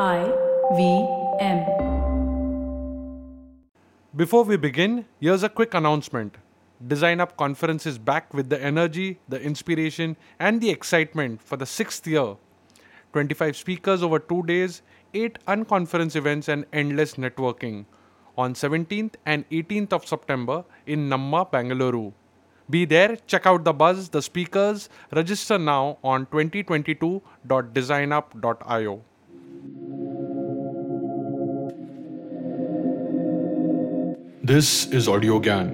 IVM. Before we begin, here's a quick announcement. DesignUp Conference is back with the energy, the inspiration, and the excitement for the 6th year. 25 speakers over 2 days, 8 unconference events, and endless networking. On 17th and 18th of September in Namma, Bengaluru. Be there, check out the buzz, the speakers. Register now on 2022.designup.io. This is AudioGyan,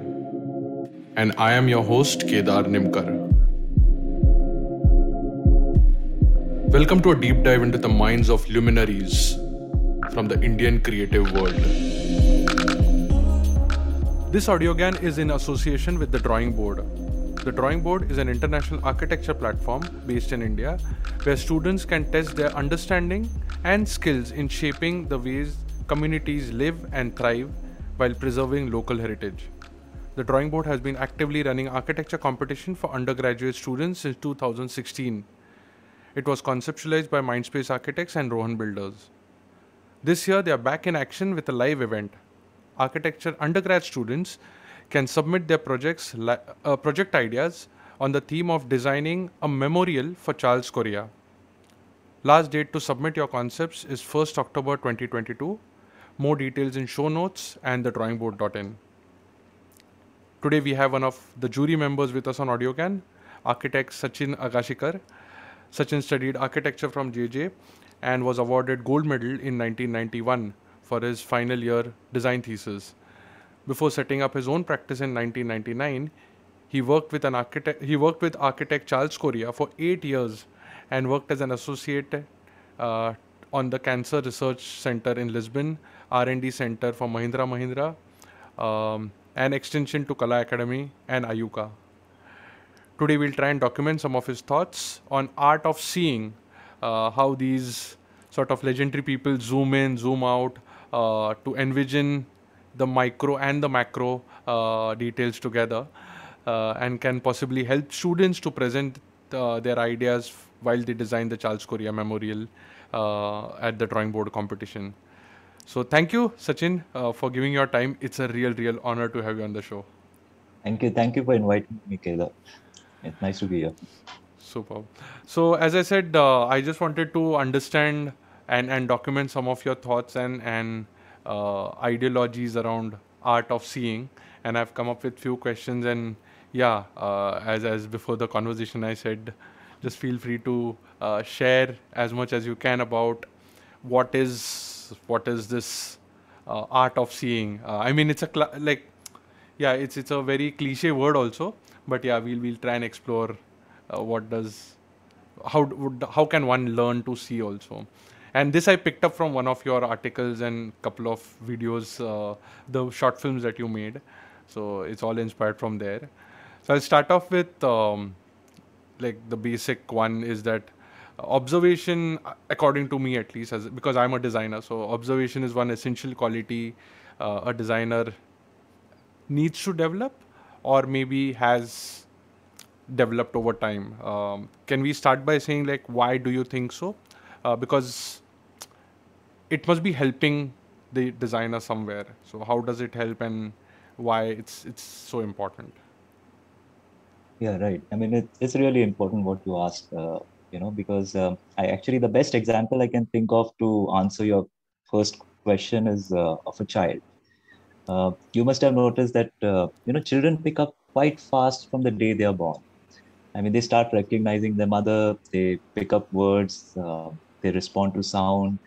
and I am your host Kedar Nimkar. Welcome to a deep dive into the minds of luminaries from the Indian creative world. This AudioGyan is in association with The Drawing Board. The Drawing Board is an international architecture platform based in India where students can test their understanding and skills in shaping the ways communities live and thrive while preserving local heritage. The Drawing Board has been actively running architecture competition for undergraduate students since 2016. It was conceptualized by Mindspace Architects and Rohan Builders. This year, they are back in action with a live event. Architecture undergrad students can submit their project ideas on the theme of designing a memorial for Charles Correa. Last date to submit your concepts is 1st October 2022. More details in show notes and thedrawingboard.in. Today we have one of the jury members with us on AudioGyan, architect Sachin Agashikar. Sachin studied architecture from JJ and was awarded gold medal in 1991 for his final year design thesis. Before setting up his own practice in 1999, he worked with architect Charles Correa for 8 years and worked as an associate on the Cancer Research Center in Lisbon, R&D Center for Mahindra Mahindra, an extension to Kala Academy and Ayuka. Today we'll try and document some of his thoughts on art of seeing, how these sort of legendary people zoom in, zoom out to envision the micro and the macro details together and can possibly help students to present their ideas while they design the Charles Correa Memorial at the Drawing Board competition. So thank you, Sachin, for giving your time. It's a real honor to have you on the show. Thank you for inviting me, Kedar. It's nice to be here. Superb. So as I said, I just wanted to understand and document some of your thoughts and ideologies around art of seeing. And I've come up with few questions. And yeah, as before the conversation, I said, just feel free to share as much as you can about what is this art of seeing. I mean, it's a it's a very cliche word also, but yeah, we'll try and explore how can one learn to see also. And this I picked up from one of your articles and couple of videos, the short films that you made. So it's all inspired from there. So I'll start off with the basic one is that observation, according to me at least, because I'm a designer, so observation is one essential quality a designer needs to develop or maybe has developed over time. Can we start by saying why do you think so? Because it must be helping the designer somewhere. So how does it help and why it's so important? Yeah, right. I mean, it's really important what you asked, because the best example I can think of to answer your first question is of a child. You must have noticed that, children pick up quite fast from the day they are born. I mean, they start recognizing their mother, they pick up words, they respond to sound,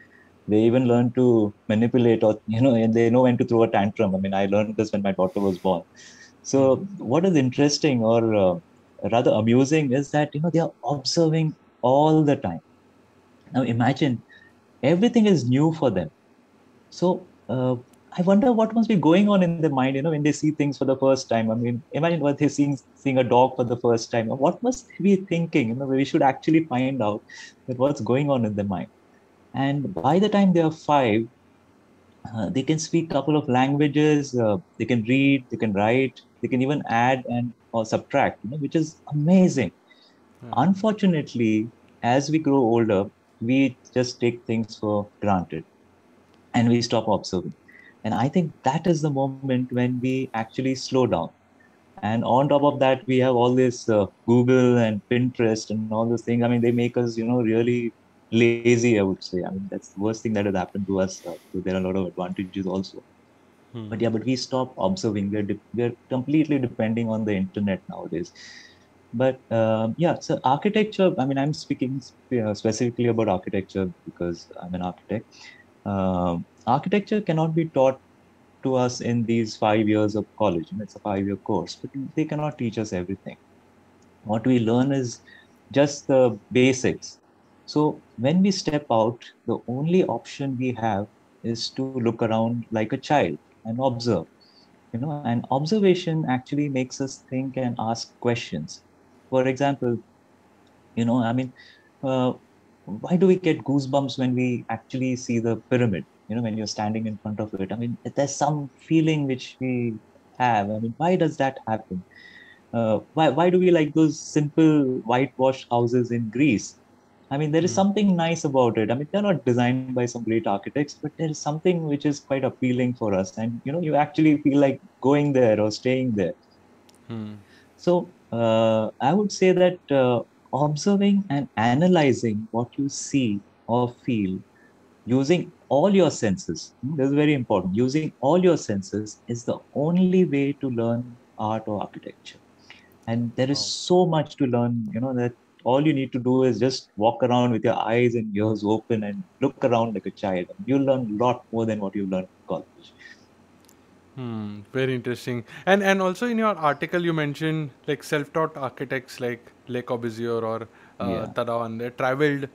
they even learn to manipulate and they know when to throw a tantrum. I mean, I learned this when my daughter was born. So what is interesting or rather amusing is that, they are observing all the time. Now imagine everything is new for them. So I wonder what must be going on in their mind, when they see things for the first time. I mean, imagine what they're seeing a dog for the first time. What must they be thinking? We should actually find out that what's going on in their mind. And by the time they are 5, they can speak a couple of languages, they can read, they can write, they can even add or subtract, which is amazing. Yeah. Unfortunately, as we grow older, we just take things for granted and we stop observing. And I think that is the moment when we actually slow down. And on top of that, we have all this Google and Pinterest and all those things. I mean, they make us, you know, really lazy, I would say. I mean, that's the worst thing that has happened to us. So there are a lot of advantages also. Hmm. But yeah, but we stop observing. We're completely depending on the internet nowadays. But yeah, so architecture, I mean, I'm speaking specifically about architecture because I'm an architect. Architecture cannot be taught to us in these 5 years of college. You know, it's a 5-year course, but they cannot teach us everything. What we learn is just the basics. So when we step out, the only option we have is to look around like a child and observe. You know, and observation actually makes us think and ask questions. For example, you know, I mean, why do we get goosebumps when we actually see the pyramid? You know, when you're standing in front of it, I mean, there's some feeling which we have. I mean, why does that happen? Why do we like those simple whitewashed houses in Greece? I mean, there is something nice about it. I mean, they're not designed by some great architects, but there is something which is quite appealing for us. And, you know, you actually feel like going there or staying there. Hmm. So I would say that observing and analyzing what you see or feel using all your senses, this is very important, using all your senses is the only way to learn art or architecture. And there is so much to learn, you know, that all you need to do is just walk around with your eyes and ears open and look around like a child. You'll learn a lot more than what you learned in college. Hmm, very interesting. And also in your article, you mentioned like self-taught architects like Le Corbusier or Tadao Ando, they traveled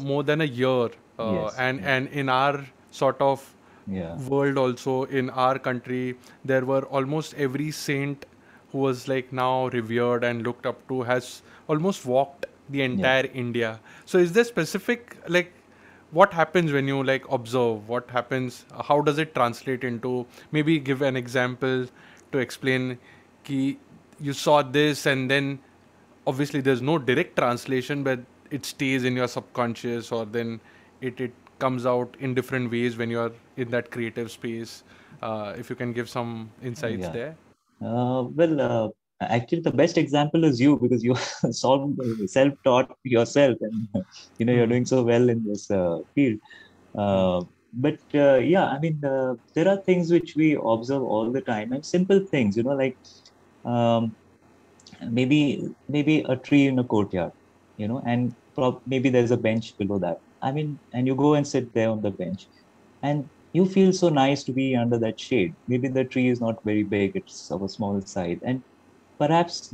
more than a year. And in our sort of world also, in our country, there were almost every saint who was like now revered and looked up to has almost walked the entire India. So is there specific, like, what happens when you like observe? What happens? How does it translate into, maybe give an example to explain ki you saw this, and then obviously there's no direct translation, but it stays in your subconscious, or then it comes out in different ways when you're in that creative space. If you can give some insights there. Well, actually the best example is you, because you self-taught yourself and, you know, you're doing so well in this field. I mean, there are things which we observe all the time, and simple things, you know, like maybe a tree in a courtyard, you know, and maybe there's a bench below that. I mean, and you go and sit there on the bench and you feel so nice to be under that shade. Maybe the tree is not very big, it's of a small size. And perhaps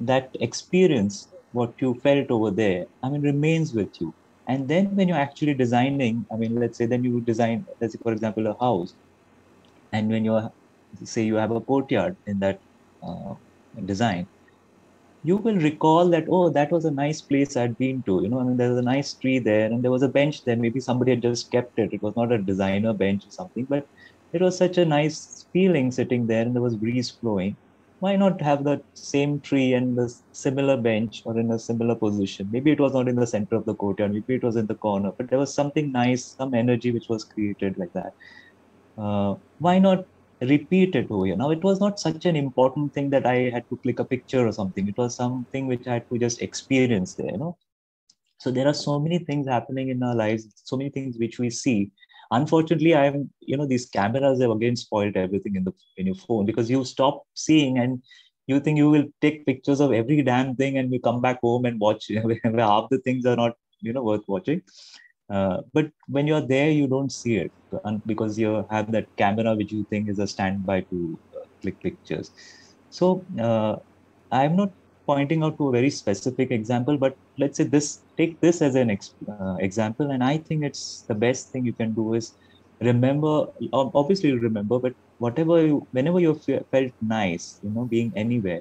that experience, what you felt over there, I mean, remains with you. And then when you're actually designing, I mean, let's say, for example, a house. And when you have a courtyard in that design, you will recall that, oh, that was a nice place I'd been to, you know, I mean, there was a nice tree there and there was a bench there. Maybe somebody had just kept it. It was not a designer bench or something, but it was such a nice feeling sitting there and there was breeze flowing. Why not have the same tree and the similar bench or in a similar position? Maybe it was not in the center of the courtyard, maybe it was in the corner, but there was something nice, some energy which was created like that. Why not repeat it over here? Now, it was not such an important thing that I had to click a picture or something. It was something which I had to just experience there, you know. So there are so many things happening in our lives, so many things which we see. Unfortunately, these cameras have again spoiled everything in your phone, because you stop seeing and you think you will take pictures of every damn thing and you come back home and watch, you know, where half the things are not, you know, worth watching. But when you're there, you don't see it because you have that camera which you think is a standby to click pictures. So I'm not pointing out to a very specific example, but let's say take this as an example. And I think it's the best thing you can do is remember, obviously remember, but whenever you felt nice, you know, being anywhere,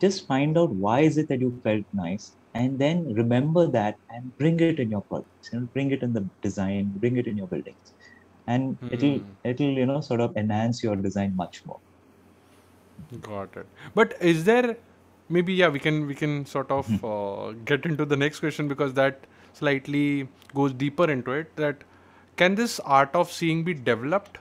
just find out why is it that you felt nice. And then remember that and bring it in your projects, you know, bring it in the design, bring it in your buildings, and it'll you know, sort of enhance your design much more. Got it. But is there maybe we can sort of get into the next question, because that slightly goes deeper into it, that can this art of seeing be developed?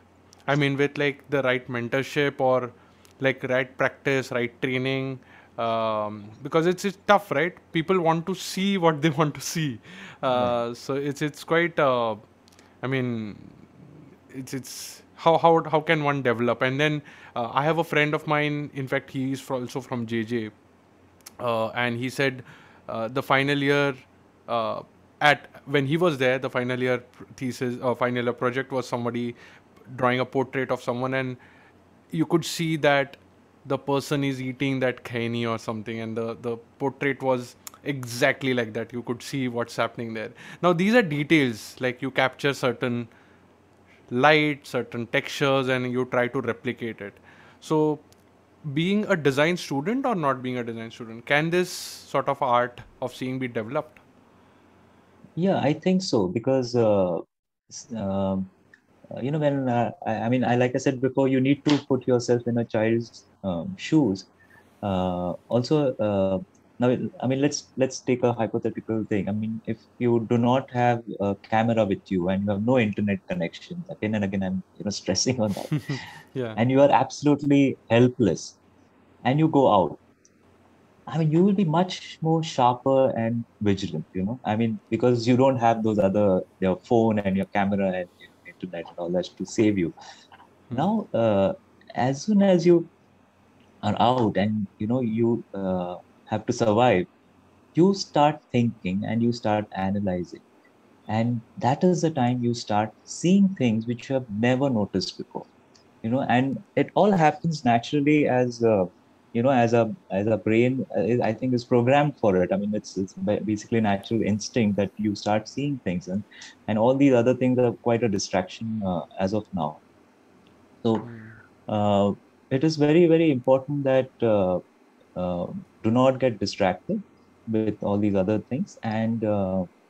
I mean, with like the right mentorship or like right practice, right training, because it's tough, right? People want to see what they want to see. So it's quite, I mean, it's how can one develop? And then I have a friend of mine, in fact, he is also from JJ. And he said the final year when he was there, the final year thesis or final year project was somebody drawing a portrait of someone, and you could see that the person is eating that khaini or something, and the portrait was exactly like that. You could see what's happening there. Now these are details, like you capture certain light, certain textures, and you try to replicate it. So being a design student or not being a design student, can this sort of art of seeing be developed? Yeah, I think so, because you know, when I mean, like I said before, you need to put yourself in a child's shoes. Also, now, I mean, let's take a hypothetical thing. I mean, if you do not have a camera with you and you have no internet connection, again and again, I'm stressing on that. Yeah. And you are absolutely helpless, and you go out. I mean, you will be much more sharper and vigilant. I mean, because you don't have those your phone and your camera and internet and all that to save you. Now, as soon as you are out and you have to survive, you start thinking and you start analyzing, and that is the time you start seeing things which you have never noticed before, and it all happens naturally as a brain, I think, is programmed for it. I mean, it's basically natural instinct that you start seeing things, and all these other things are quite a distraction as of now. So it is very, very important that do not get distracted with all these other things, and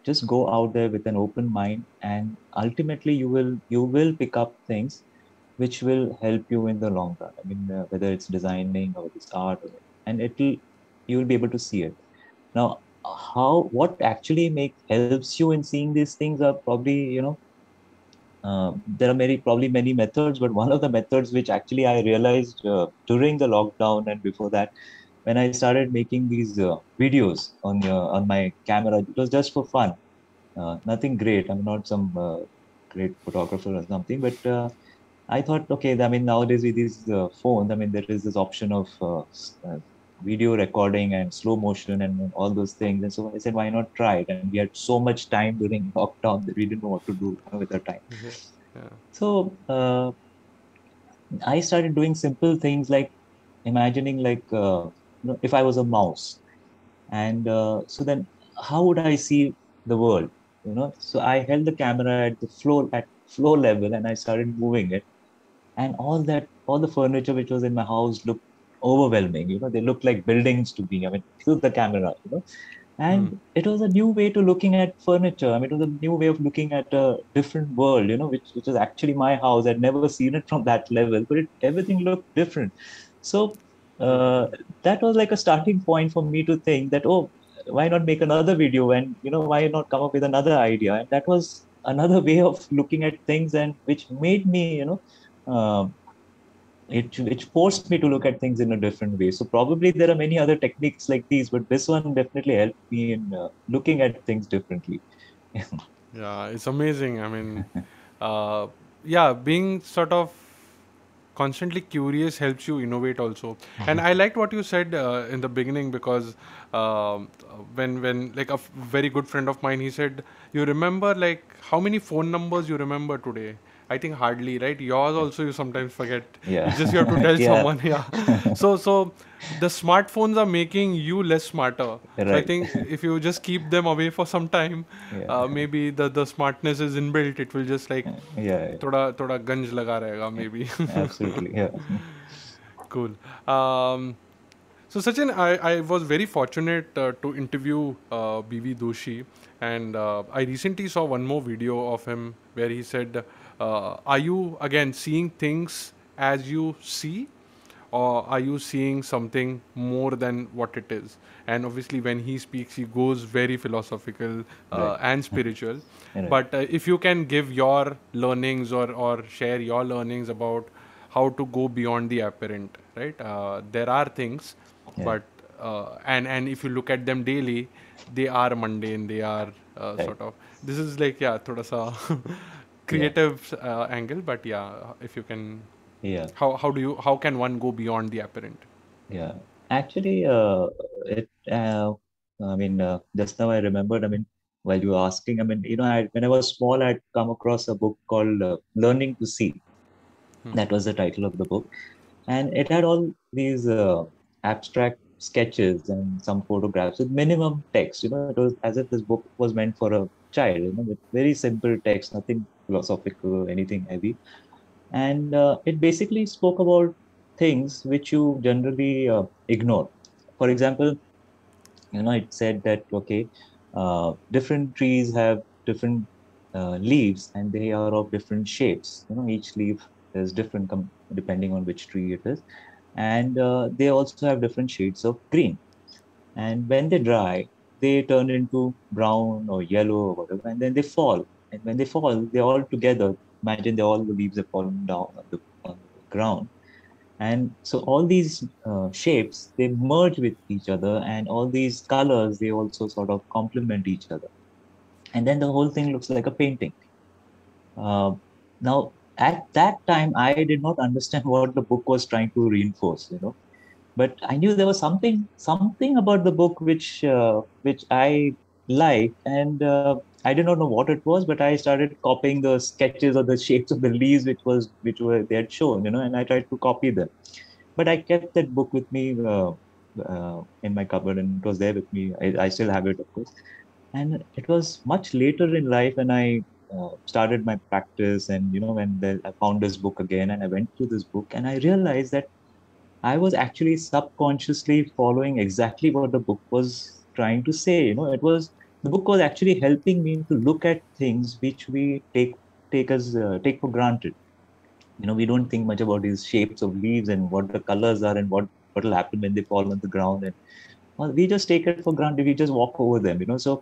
just go out there with an open mind, and ultimately you will pick up things which will help you in the long run. I mean, whether it's designing or it's art, and you'll be able to see it. Now, what actually helps you in seeing these things are probably, there are probably many methods, but one of the methods which actually I realized during the lockdown and before that, when I started making these videos on my camera, it was just for fun, nothing great. I'm not some great photographer or something, but I thought, okay, I mean, nowadays with these phones, I mean, there is this option of video recording and slow motion and all those things. And so I said, why not try it? And we had so much time during lockdown that we didn't know what to do with our time. Mm-hmm. Yeah. So I started doing simple things like imagining, like, if I was a mouse, and so then how would I see the world? So I held the camera at the floor level, and I started moving it, and all the furniture which was in my house looked overwhelming. They looked like buildings to me. I mean, through the camera, and it was a new way to looking at furniture. I mean, it was a new way of looking at a different world. Which is actually my house. I'd never seen it from that level, but everything looked different. So that was like a starting point for me to think that, oh, why not make another video, and why not come up with another idea? And that was another way of looking at things, and which made me, which forced me to look at things in a different way. So probably there are many other techniques like these, but this one definitely helped me in looking at things differently. Yeah, it's amazing. I mean, being sort of constantly curious helps you innovate also. And I liked what you said in the beginning, because when like a very good friend of mine, he said, you remember like how many phone numbers you remember today? I think hardly, right? Yours also you sometimes forget. Yeah. It's just you have to tell someone. Yeah. So the smartphones are making you less smarter. Right. So I think if you just keep them away for some time, maybe the smartness is inbuilt. It will just like thoda ganj laga rahega maybe. Absolutely. Yeah. Cool. So Sachin, I was very fortunate to interview B.V. Doshi, and I recently saw one more video of him where he said, are you again seeing things as you see, or are you seeing something more than what it is? And obviously when he speaks, he goes very philosophical and spiritual. Right. But if you can give your learnings or share your learnings about how to go beyond the apparent, right? There are things, but and if you look at them daily, they are mundane, they are sort of, this is like, thoda sa creative angle, but if you can, how can one go beyond the apparent? Yeah, actually, just now I remembered, while you were asking, when I was small, I'd come across a book called Learning to See. That was the title of the book. And it had all these abstract sketches and some photographs with minimum text. It was as if this book was meant for a child, with very simple text, nothing philosophical, anything heavy. And it basically spoke about things which you generally ignore. For example, it said that, different trees have different leaves and they are of different shapes. Each leaf is different depending on which tree it is. And they also have different shades of green. And when they dry, they turn into brown or yellow or whatever, and then they fall. And when they fall, they all together, imagine all the leaves have fallen down on the ground. And so all these shapes, they merge with each other, and all these colors, they also sort of complement each other. And then the whole thing looks like a painting. Now, at that time, I did not understand what the book was trying to reinforce, but I knew there was something about the book which I liked, and I did not know what it was, but I started copying the sketches or the shapes of the leaves which they had shown, and I tried to copy them. But I kept that book with me in my cupboard, and it was there with me. I still have it, of course. And it was much later in life when I started my practice, and I found this book again, and I went through this book, and I realized that I was actually subconsciously following exactly what the book was trying to say. The book was actually helping me to look at things which we take for granted. We don't think much about these shapes of leaves and what the colors are and what will happen when they fall on the ground, and we just take it for granted. We just walk over them, So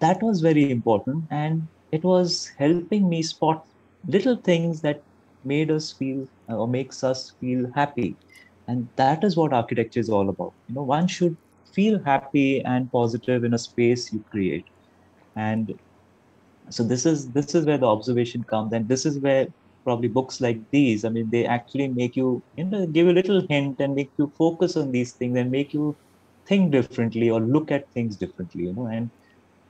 that was very important, and it was helping me spot little things that makes us feel happy. And that is what architecture is all about. One should feel happy and positive in a space you create. And so this is where the observation comes, and this is where probably books like these, they actually make you, give you a little hint and make you focus on these things and make you think differently or look at things differently, and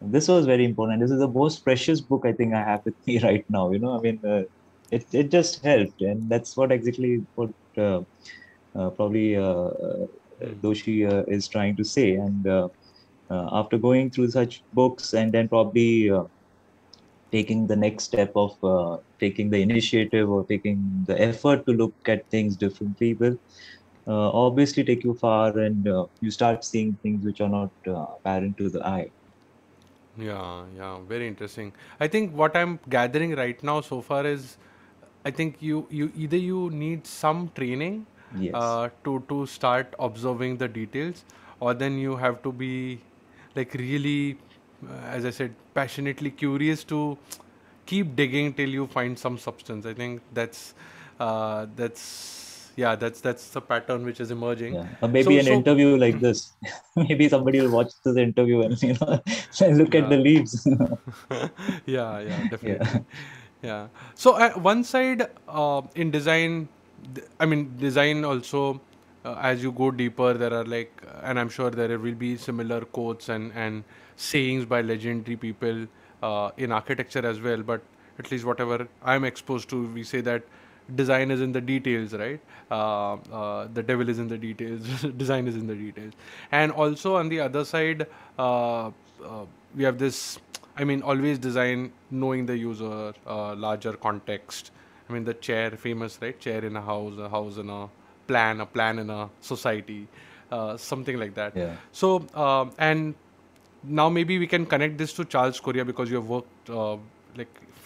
this was very important. This is the most precious book I think I have with me right now. It just helped, and that's what exactly what Doshi is trying to say. And after going through such books, and then probably taking the next step of taking the initiative or taking the effort to look at things differently, will obviously take you far, and you start seeing things which are not apparent to the eye. Yeah, very interesting. I think what I'm gathering right now so far is, I think you need some training to start observing the details, or then you have to be like really, as I said, passionately curious to keep digging till you find some substance. I think that's the pattern which is emerging. Yeah. Or maybe interview like this. Maybe somebody will watch this interview and look at the leaves. Definitely. Yeah. So one side in design, design also, as you go deeper, there are and I'm sure there will be similar quotes and sayings by legendary people in architecture as well. But at least whatever I'm exposed to, we say that design is in the details, right? The devil is in the details. Design is in the details. And also on the other side, we have this, always design knowing the user, larger context. The chair, famous, right? Chair in a house in a plan in a society, something like that. Yeah. So, and now maybe we can connect this to Charles Correa, because you have worked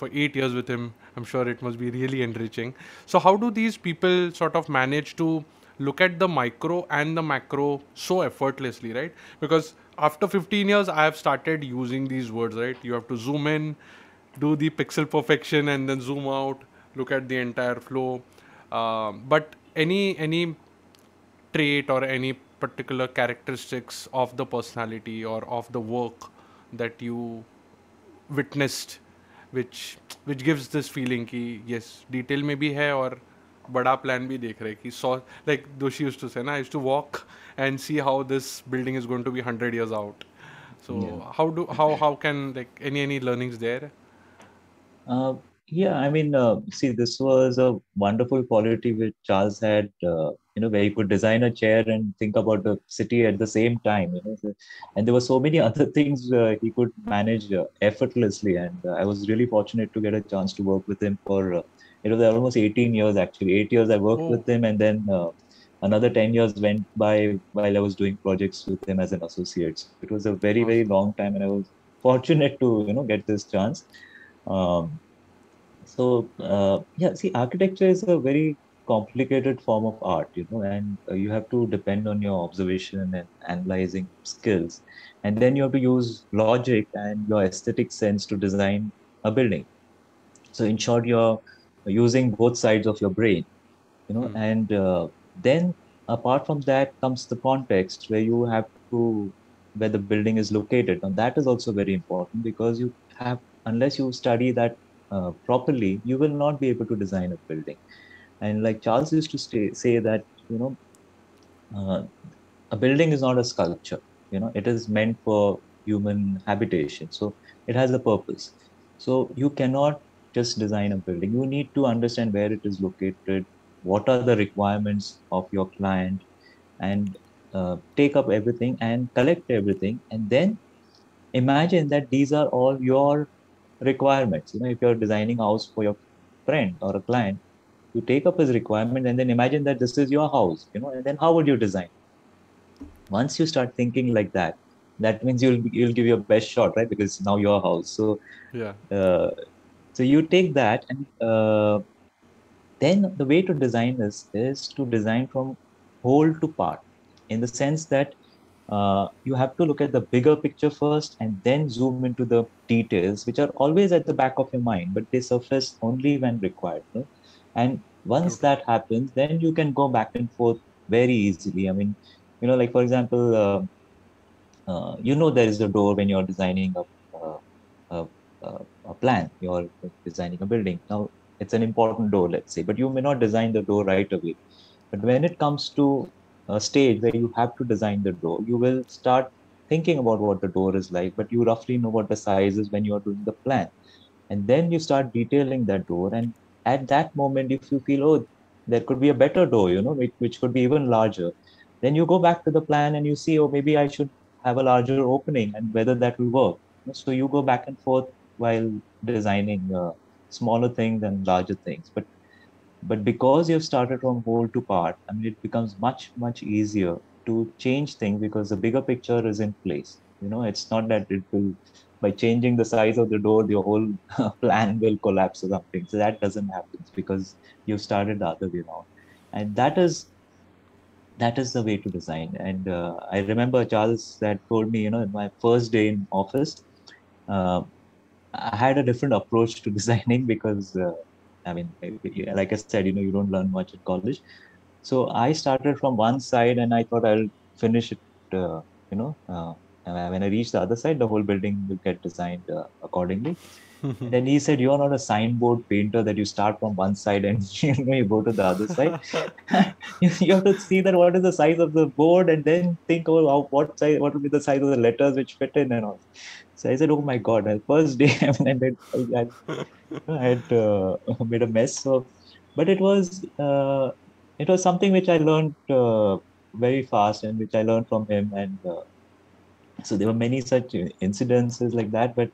for 8 years with him. I'm sure it must be really enriching. So how do these people sort of manage to look at the micro and the macro so effortlessly, right? Because after 15 years, I have started using these words, right? You have to zoom in, do the pixel perfection, and then zoom out, look at the entire flow. But any trait or any particular characteristics of the personality or of the work that you witnessed, which gives this feeling ki yes, detail may be hai or bada plan bhi dekh rahe ki saw, like Doshi used to say, na, I used to walk and see how this building is going to be 100 years out. So yeah. How can, like, any learnings there? Yeah, I mean, see, this was a wonderful quality which Charles had, where he could design a chair and think about the city at the same time, and there were so many other things he could manage effortlessly. And I was really fortunate to get a chance to work with him for, almost 18 years, actually. 8 years I worked with him, and then another 10 years went by while I was doing projects with him as an associate. So it was a very, very long time, and I was fortunate to, get this chance. So architecture is a very complicated form of art, and you have to depend on your observation and analyzing skills. And then you have to use logic and your aesthetic sense to design a building. So in short, you're using both sides of your brain, and then apart from that comes the context where the building is located. And that is also very important, because unless you study that properly, you will not be able to design a building. And like Charles used to say that, a building is not a sculpture, it is meant for human habitation. So it has a purpose. So you cannot just design a building. You need to understand where it is located, what are the requirements of your client, and take up everything and collect everything. And then imagine that these are all your requirements. If you're designing a house for your friend or a client, you take up his requirement and then imagine that this is your house, and then how would you design? Once you start thinking like that, that means you'll give your best shot, right? Because now your house. So yeah. So you take that, and then the way to design this is to design from whole to part, in the sense that you have to look at the bigger picture first and then zoom into the details, which are always at the back of your mind, but they surface only when required. No? And once that happens, then you can go back and forth very easily. I mean, like, for example, there is a door when you're designing a plan, you're designing a building. Now, it's an important door, let's say, but you may not design the door right away. But when it comes to a stage where you have to design the door, you will start thinking about what the door is like, but you roughly know what the size is when you are doing the plan. And then you start detailing that door. And at that moment, if you feel, there could be a better door, which could be even larger, then you go back to the plan and you see, maybe I should have a larger opening and whether that will work. So you go back and forth while designing smaller things and larger things. But because you've started from whole to part, I mean, it becomes much, much easier to change things because the bigger picture is in place. It's not that it will, by changing the size of the door, your whole plan will collapse or something. So that doesn't happen because you've started the other way around. And that is the way to design. And I remember Charles had told me, in my first day in office, I had a different approach to designing because... I mean, like I said, you don't learn much at college. So I started from one side and I thought I'll finish it, when I reach the other side, the whole building will get designed accordingly. And then he said, you're not a signboard painter that you start from one side and you go to the other side. You have to see that what is the size of the board and then think what will be the size of the letters which fit in and all. So I said, oh my God, first day I had made a mess. So, but it was something which I learned very fast and which I learned from him. And so there were many such incidences like that, but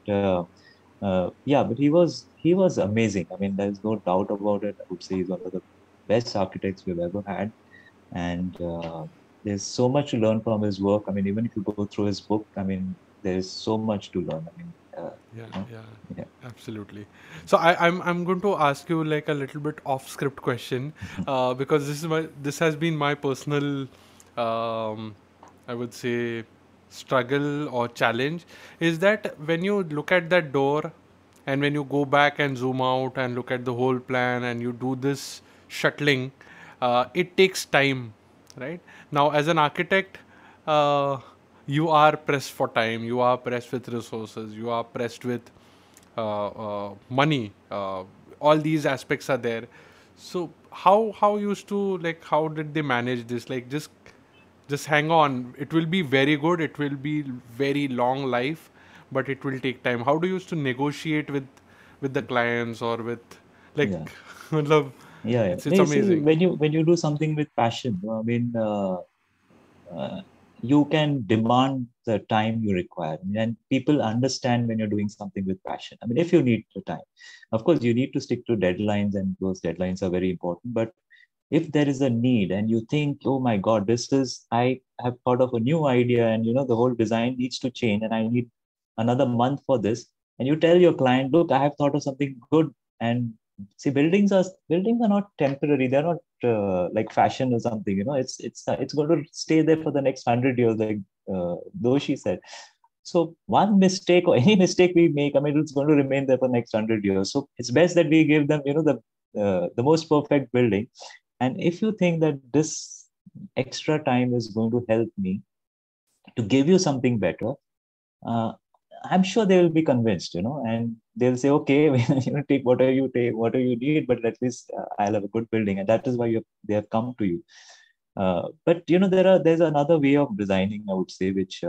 he was amazing. I mean, there's no doubt about it. I would say he's one of the best architects we've ever had. And there's so much to learn from his work. I mean, even if you go through his book, I mean, there is so much to learn. I mean, Absolutely. So I'm going to ask you like a little bit off script question, because this has been my personal, I would say, struggle or challenge, is that when you look at that door and when you go back and zoom out and look at the whole plan and you do this shuttling, it takes time, right? Now, as an architect, you are pressed for time, you are pressed with resources, you are pressed with money. All these aspects are there. So how did they manage this? Like just hang on. It will be very good. It will be very long life, but it will take time. How do you used to negotiate with the clients or with like love? It's amazing. See, when you do something with passion, I mean, you can demand the time you require, and people understand when you're doing something with passion. I mean, if you need the time, of course, you need to stick to deadlines, and those deadlines are very important. But if there is a need and you think, oh my God, I have thought of a new idea, and the whole design needs to change, and I need another month for this, and you tell your client, look, I have thought of something good. And see, buildings are not temporary. They're not like fashion or something. It's going to stay there for the next 100 years, like Doshi said. So one mistake or any mistake we make, I mean, it's going to remain there for the next 100 years. So it's best that we give them, the most perfect building. And if you think that this extra time is going to help me to give you something better, I'm sure they will be convinced, and they'll say, okay, take whatever you need, but at least I'll have a good building. And that is why they have come to you. But, there's another way of designing, I would say, which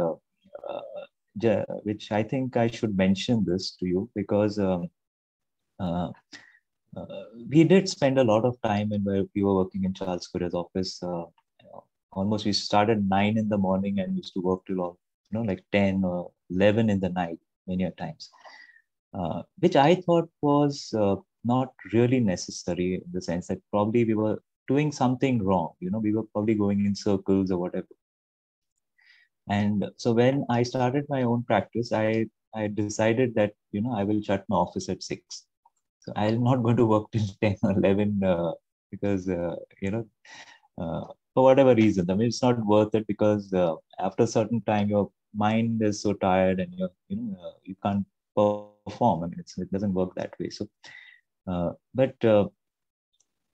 I think I should mention this to you, because we did spend a lot of time when we were working in Charles Correa's office. Almost we started 9 in the morning and used to work till like 10 or 11 in the night many a times, which I thought was not really necessary, in the sense that probably we were doing something wrong. We were probably going in circles or whatever. And so when I started my own practice, I decided that, I will shut my office at 6. So I'm not going to work till 10 or 11 because, for whatever reason, I mean, it's not worth it, because after a certain time, your mind is so tired and you can't perform. I mean, it doesn't work that way. So, but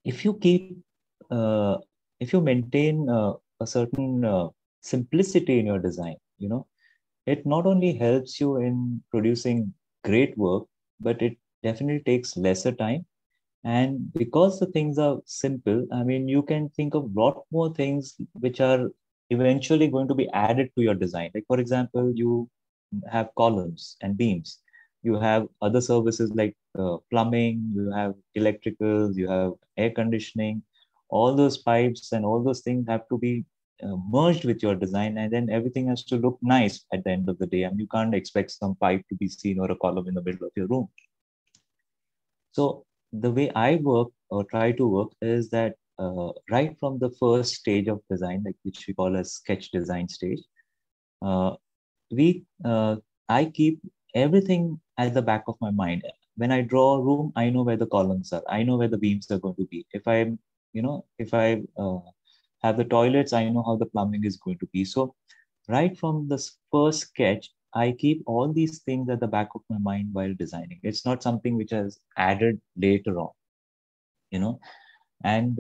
if you maintain a certain simplicity in your design, it not only helps you in producing great work, but it definitely takes lesser time. And because the things are simple, I mean, you can think of a lot more things which are eventually going to be added to your design. Like, for example, you have columns and beams. You have other services like plumbing, you have electricals, you have air conditioning. All those pipes and all those things have to be merged with your design. And then everything has to look nice at the end of the day. I mean, you can't expect some pipe to be seen or a column in the middle of your room. So the way I work or try to work is that right from the first stage of design, like which we call as sketch design stage, I keep everything at the back of my mind. When I draw a room, I know where the columns are. I know where the beams are going to be. If I have the toilets, I know how the plumbing is going to be. So right from the first sketch, I keep all these things at the back of my mind while designing. It's not something which is added later on, And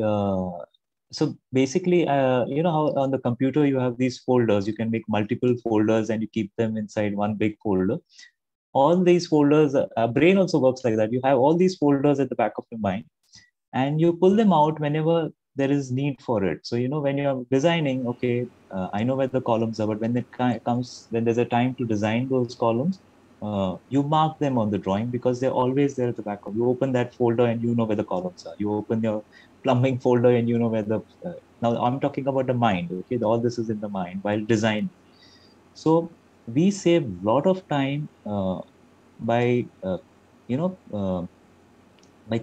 so basically, how on the computer you have these folders, you can make multiple folders and you keep them inside one big folder. All these folders, our brain also works like that. You have all these folders at the back of your mind and you pull them out whenever there is need for it. So, when you're designing, okay, I know where the columns are, but when there's a time to design those columns, you mark them on the drawing because they're always there at the back of you. Open that folder and you know where the columns are. You open your plumbing folder and you know where the... now, I'm talking about the mind, okay? All this is in the mind while designing. So, we save a lot of time by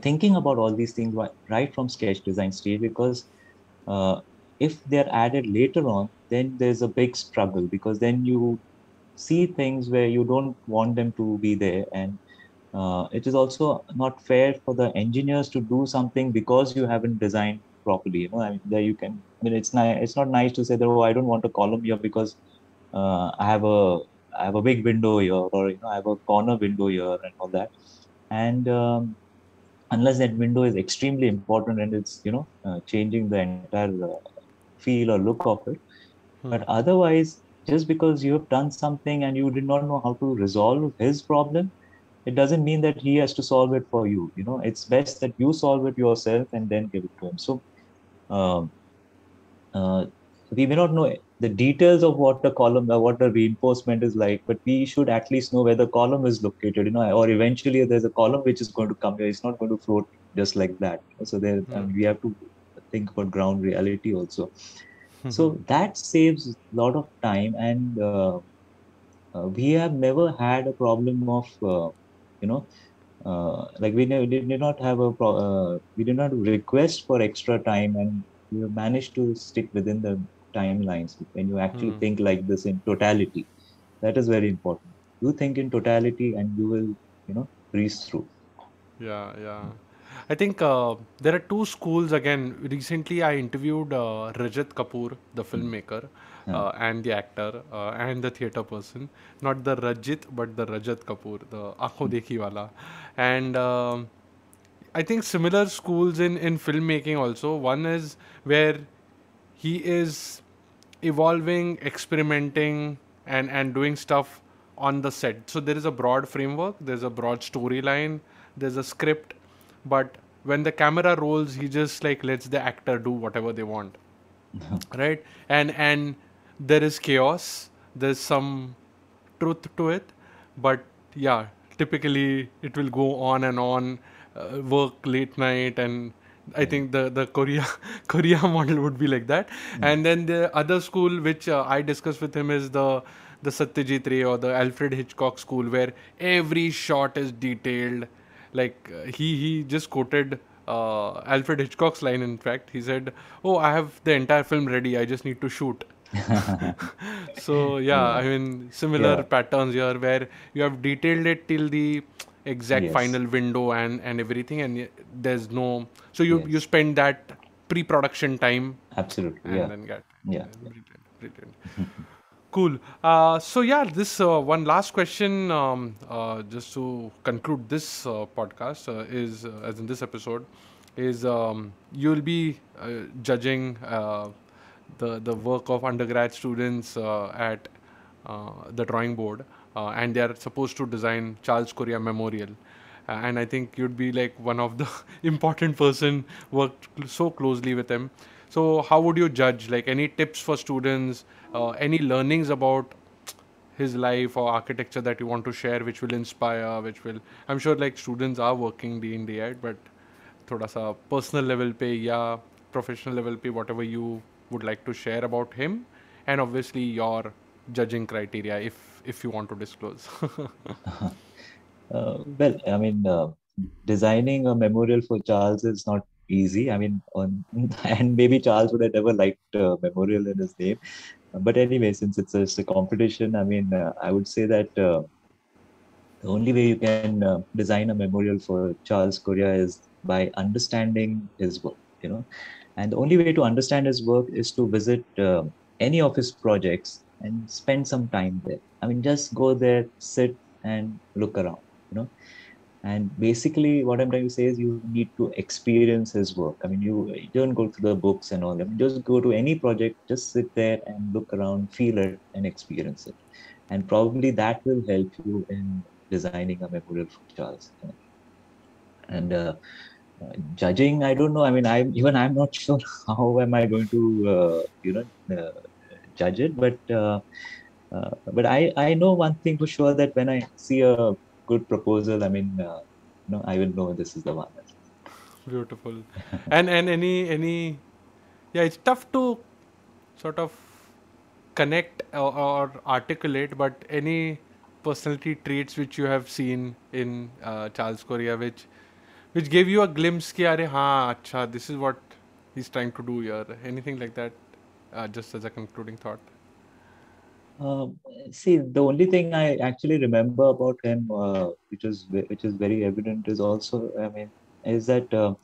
thinking about all these things right from sketch design stage, because if they're added later on, then there's a big struggle, because then you see things where you don't want them to be there. And it is also not fair for the engineers to do something because you haven't designed properly. You know, I mean, there you can. I mean, it's not nice to say that, oh, I don't want a column here because I have a big window here, or you know, I have a corner window here, and all that. And unless that window is extremely important and it's, you know, changing the entire feel or look of it. But otherwise, just because you have done something and you did not know how to resolve his problem, it doesn't mean that he has to solve it for you. You know, it's best that you solve it yourself and then give it to him. So we may not know the details of what the column or what the reinforcement is like, but we should at least know where the column is located, you know, or eventually there's a column which is going to come here. It's not going to float just like that. So there, we have to think about ground reality also. So that saves a lot of time. And we have never had a problem of, you know, like we did not request for extra time, and we managed to stick within the timelines. When you actually think like this in totality, that is very important. You think in totality and you will, you know, breeze through. Yeah, yeah. I think there are two schools. Again, recently I interviewed Rajat Kapoor, the filmmaker, and the actor, and the theatre person. Not the Rajit, but the Rajat Kapoor, the Aankhon Dekhi Wala. And I think similar schools in filmmaking also. One is where he is evolving, experimenting, and doing stuff on the set. So there is a broad framework, there's a broad storyline, there's a script. But when the camera rolls, he just like lets the actor do whatever they want, right? And there is chaos. There's some truth to it, but yeah, typically it will go on and on, work late night, and I think the Korea model would be like that. And then the other school which I discussed with him is the Satyajit Ray or the Alfred Hitchcock school, where every shot is detailed. Like he just quoted Alfred Hitchcock's line. In fact, he said, "Oh, I have the entire film ready. I just need to shoot." So yeah, I mean, similar patterns here where you have detailed it till the exact final window and everything, and there's no. So you spend that pre-production time. Absolutely. And then get brilliant. Cool. So yeah, this one last question, just to conclude this podcast is, as in this episode, is you will be judging the work of undergrad students at the Drawing Board, and they are supposed to design Charles Correa Memorial. And I think you'd be like one of the important person, worked so closely with him. So how would you judge, like any tips for students, any learnings about his life or architecture that you want to share, which will inspire, which will, I'm sure like students are working day in, day out, but thoda sa personal level pe ya professional level pe, whatever you would like to share about him, and obviously your judging criteria, if you want to disclose. Well, I mean, designing a memorial for Charles is not easy. I mean, and maybe Charles would have never liked a memorial in his name. But anyway, since it's a competition, I mean, I would say that the only way you can design a memorial for Charles Correa is by understanding his work, you know. And the only way to understand his work is to visit any of his projects and spend some time there. I mean, just go there, sit and look around, you know. And basically what I'm trying to say is you need to experience his work. I mean, you don't go to the books and all. I mean, just go to any project, just sit there and look around, feel it and experience it. And probably that will help you in designing a memorial for Charles. And judging, I don't know. I mean, I'm not sure how am I going to, you know, judge it. But I know one thing for sure, that when I see a good proposal, I mean, no, I will know this is the one. Beautiful. And any, yeah, it's tough to sort of connect or articulate, but any personality traits which you have seen in Charles Correa, which gave you a glimpse ki, "Arey, haan, achha, this is what he's trying to do here." Anything like that, just as a concluding thought. See, the only thing I actually remember about him, which is very evident, is also, I mean, is that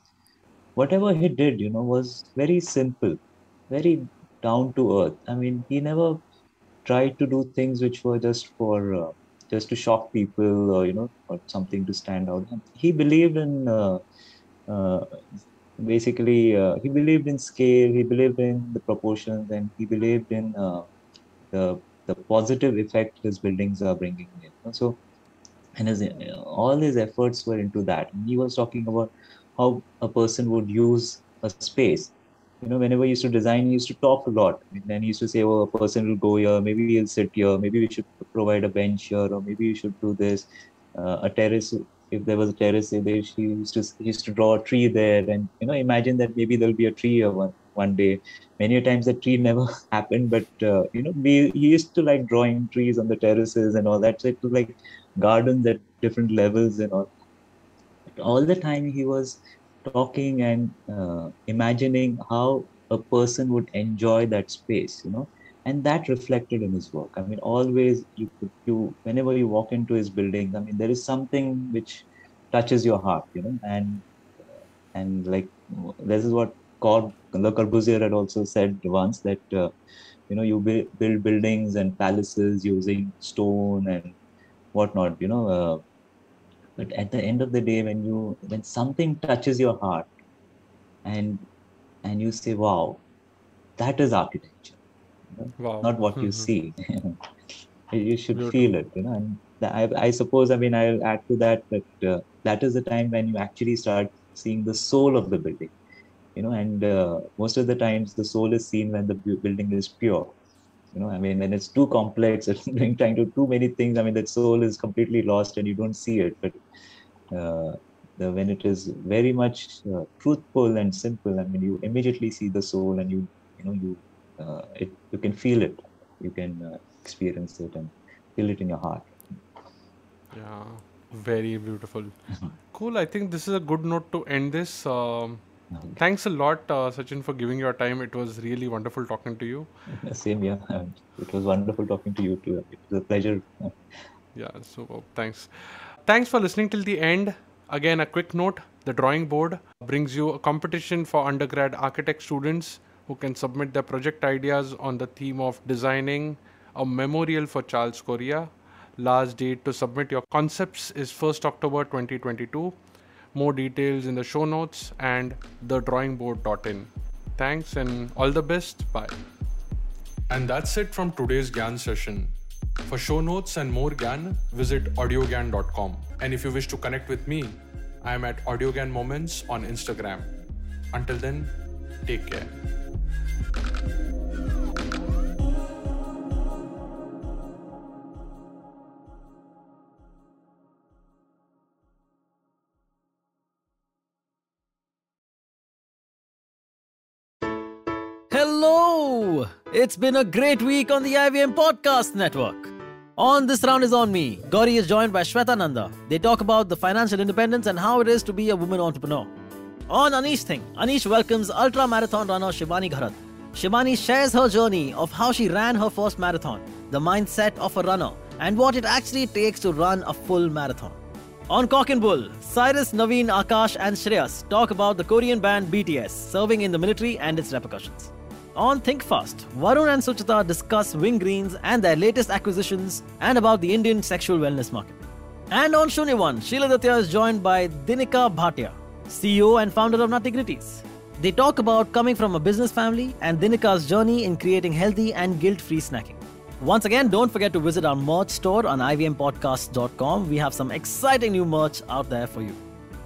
whatever he did, you know, was very simple, very down to earth. I mean, he never tried to do things which were just for just to shock people, or, you know, or something to stand out. He believed in he believed in scale, he believed in the proportions, and he believed in the positive effect his buildings are bringing in. So, and all his efforts were into that. And he was talking about how a person would use a space. You know, whenever he used to design, he used to talk a lot. And then he used to say, oh, a person will go here, maybe he'll sit here, maybe we should provide a bench here, or maybe you should do this, a terrace. If there was a terrace, he used to draw a tree there, and, you know, imagine that maybe there'll be a tree one day. Many times that tree never happened, but he used to like drawing trees on the terraces and all that. So it was like gardens at different levels and all. But all the time he was talking and imagining how a person would enjoy that space, you know, and that reflected in his work. I mean, always whenever you walk into his buildings, I mean, there is something which touches your heart, you know, and like this is what Le Corbusier had also said once, that you know, you build buildings and palaces using stone and whatnot, you know. But at the end of the day, when something touches your heart, and you say, "Wow, that is architecture," you know? Wow. Not what you see. You should feel it, you know. And I suppose, I mean, I'll add to that that is the time when you actually start seeing the soul of the building, you know. And most of the times, the soul is seen when the building is pure. You know, I mean, when it's too complex, it's trying to do too many things, I mean, that soul is completely lost and you don't see it. But when it is very much truthful and simple, I mean, you immediately see the soul, and you can feel it, you can experience it and feel it in your heart. Yeah, very beautiful. Cool. I think this is a good note to end this. Thanks a lot, Sachin, for giving your time. It was really wonderful talking to you. Same here. Yeah. It was wonderful talking to you too. It was a pleasure. Yeah, super. Thanks. Thanks for listening till the end. Again, a quick note. The Drawing Board brings you a competition for undergrad architect students who can submit their project ideas on the theme of designing a memorial for Charles Correa. Last date to submit your concepts is 1st October 2022. More details in the show notes and thedrawingboard.in. Thanks and all the best. Bye. And that's it from today's GYAN session. For show notes and more GYAN, visit audiogyan.com. And if you wish to connect with me, I am at AudioGyan Moments on Instagram. Until then, take care. Hello! It's been a great week on the IVM Podcast Network. On This Round Is On Me, Gauri is joined by Shweta Nanda. They talk about the financial independence and how it is to be a woman entrepreneur. On Anish Thing, Anish welcomes ultra-marathon runner Shivani Gharad. Shivani shares her journey of how she ran her first marathon, the mindset of a runner, and what it actually takes to run a full marathon. On Cock and Bull, Cyrus, Naveen, Akash and Shreyas talk about the Korean band BTS serving in the military and its repercussions. On Think Fast, Varun and Suchita discuss Wing Greens and their latest acquisitions and about the Indian sexual wellness market. And on Shunyavan, Sheila Datya is joined by Dinika Bhatia, CEO and founder of Nutty Gritties. They talk about coming from a business family and Dinika's journey in creating healthy and guilt-free snacking. Once again, don't forget to visit our merch store on ivmpodcasts.com. We have some exciting new merch out there for you.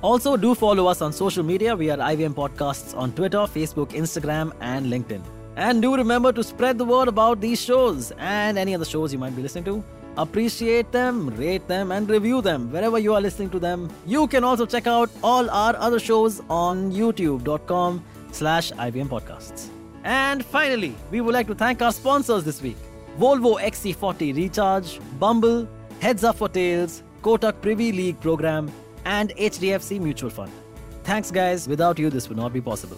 Also, do follow us on social media. We are IVM Podcasts on Twitter, Facebook, Instagram and LinkedIn. And do remember to spread the word about these shows and any other shows you might be listening to. Appreciate them, rate them, and review them wherever you are listening to them. You can also check out all our other shows on youtube.com/IVM Podcasts. And finally, we would like to thank our sponsors this week. Volvo XC40 Recharge, Bumble, Heads Up for Tails, Kotak Privy League Program, and HDFC Mutual Fund. Thanks guys, without you this would not be possible.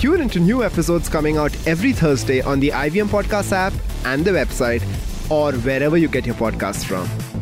Tune into new episodes coming out every Thursday on the IVM Podcast app and the website, or wherever you get your podcasts from.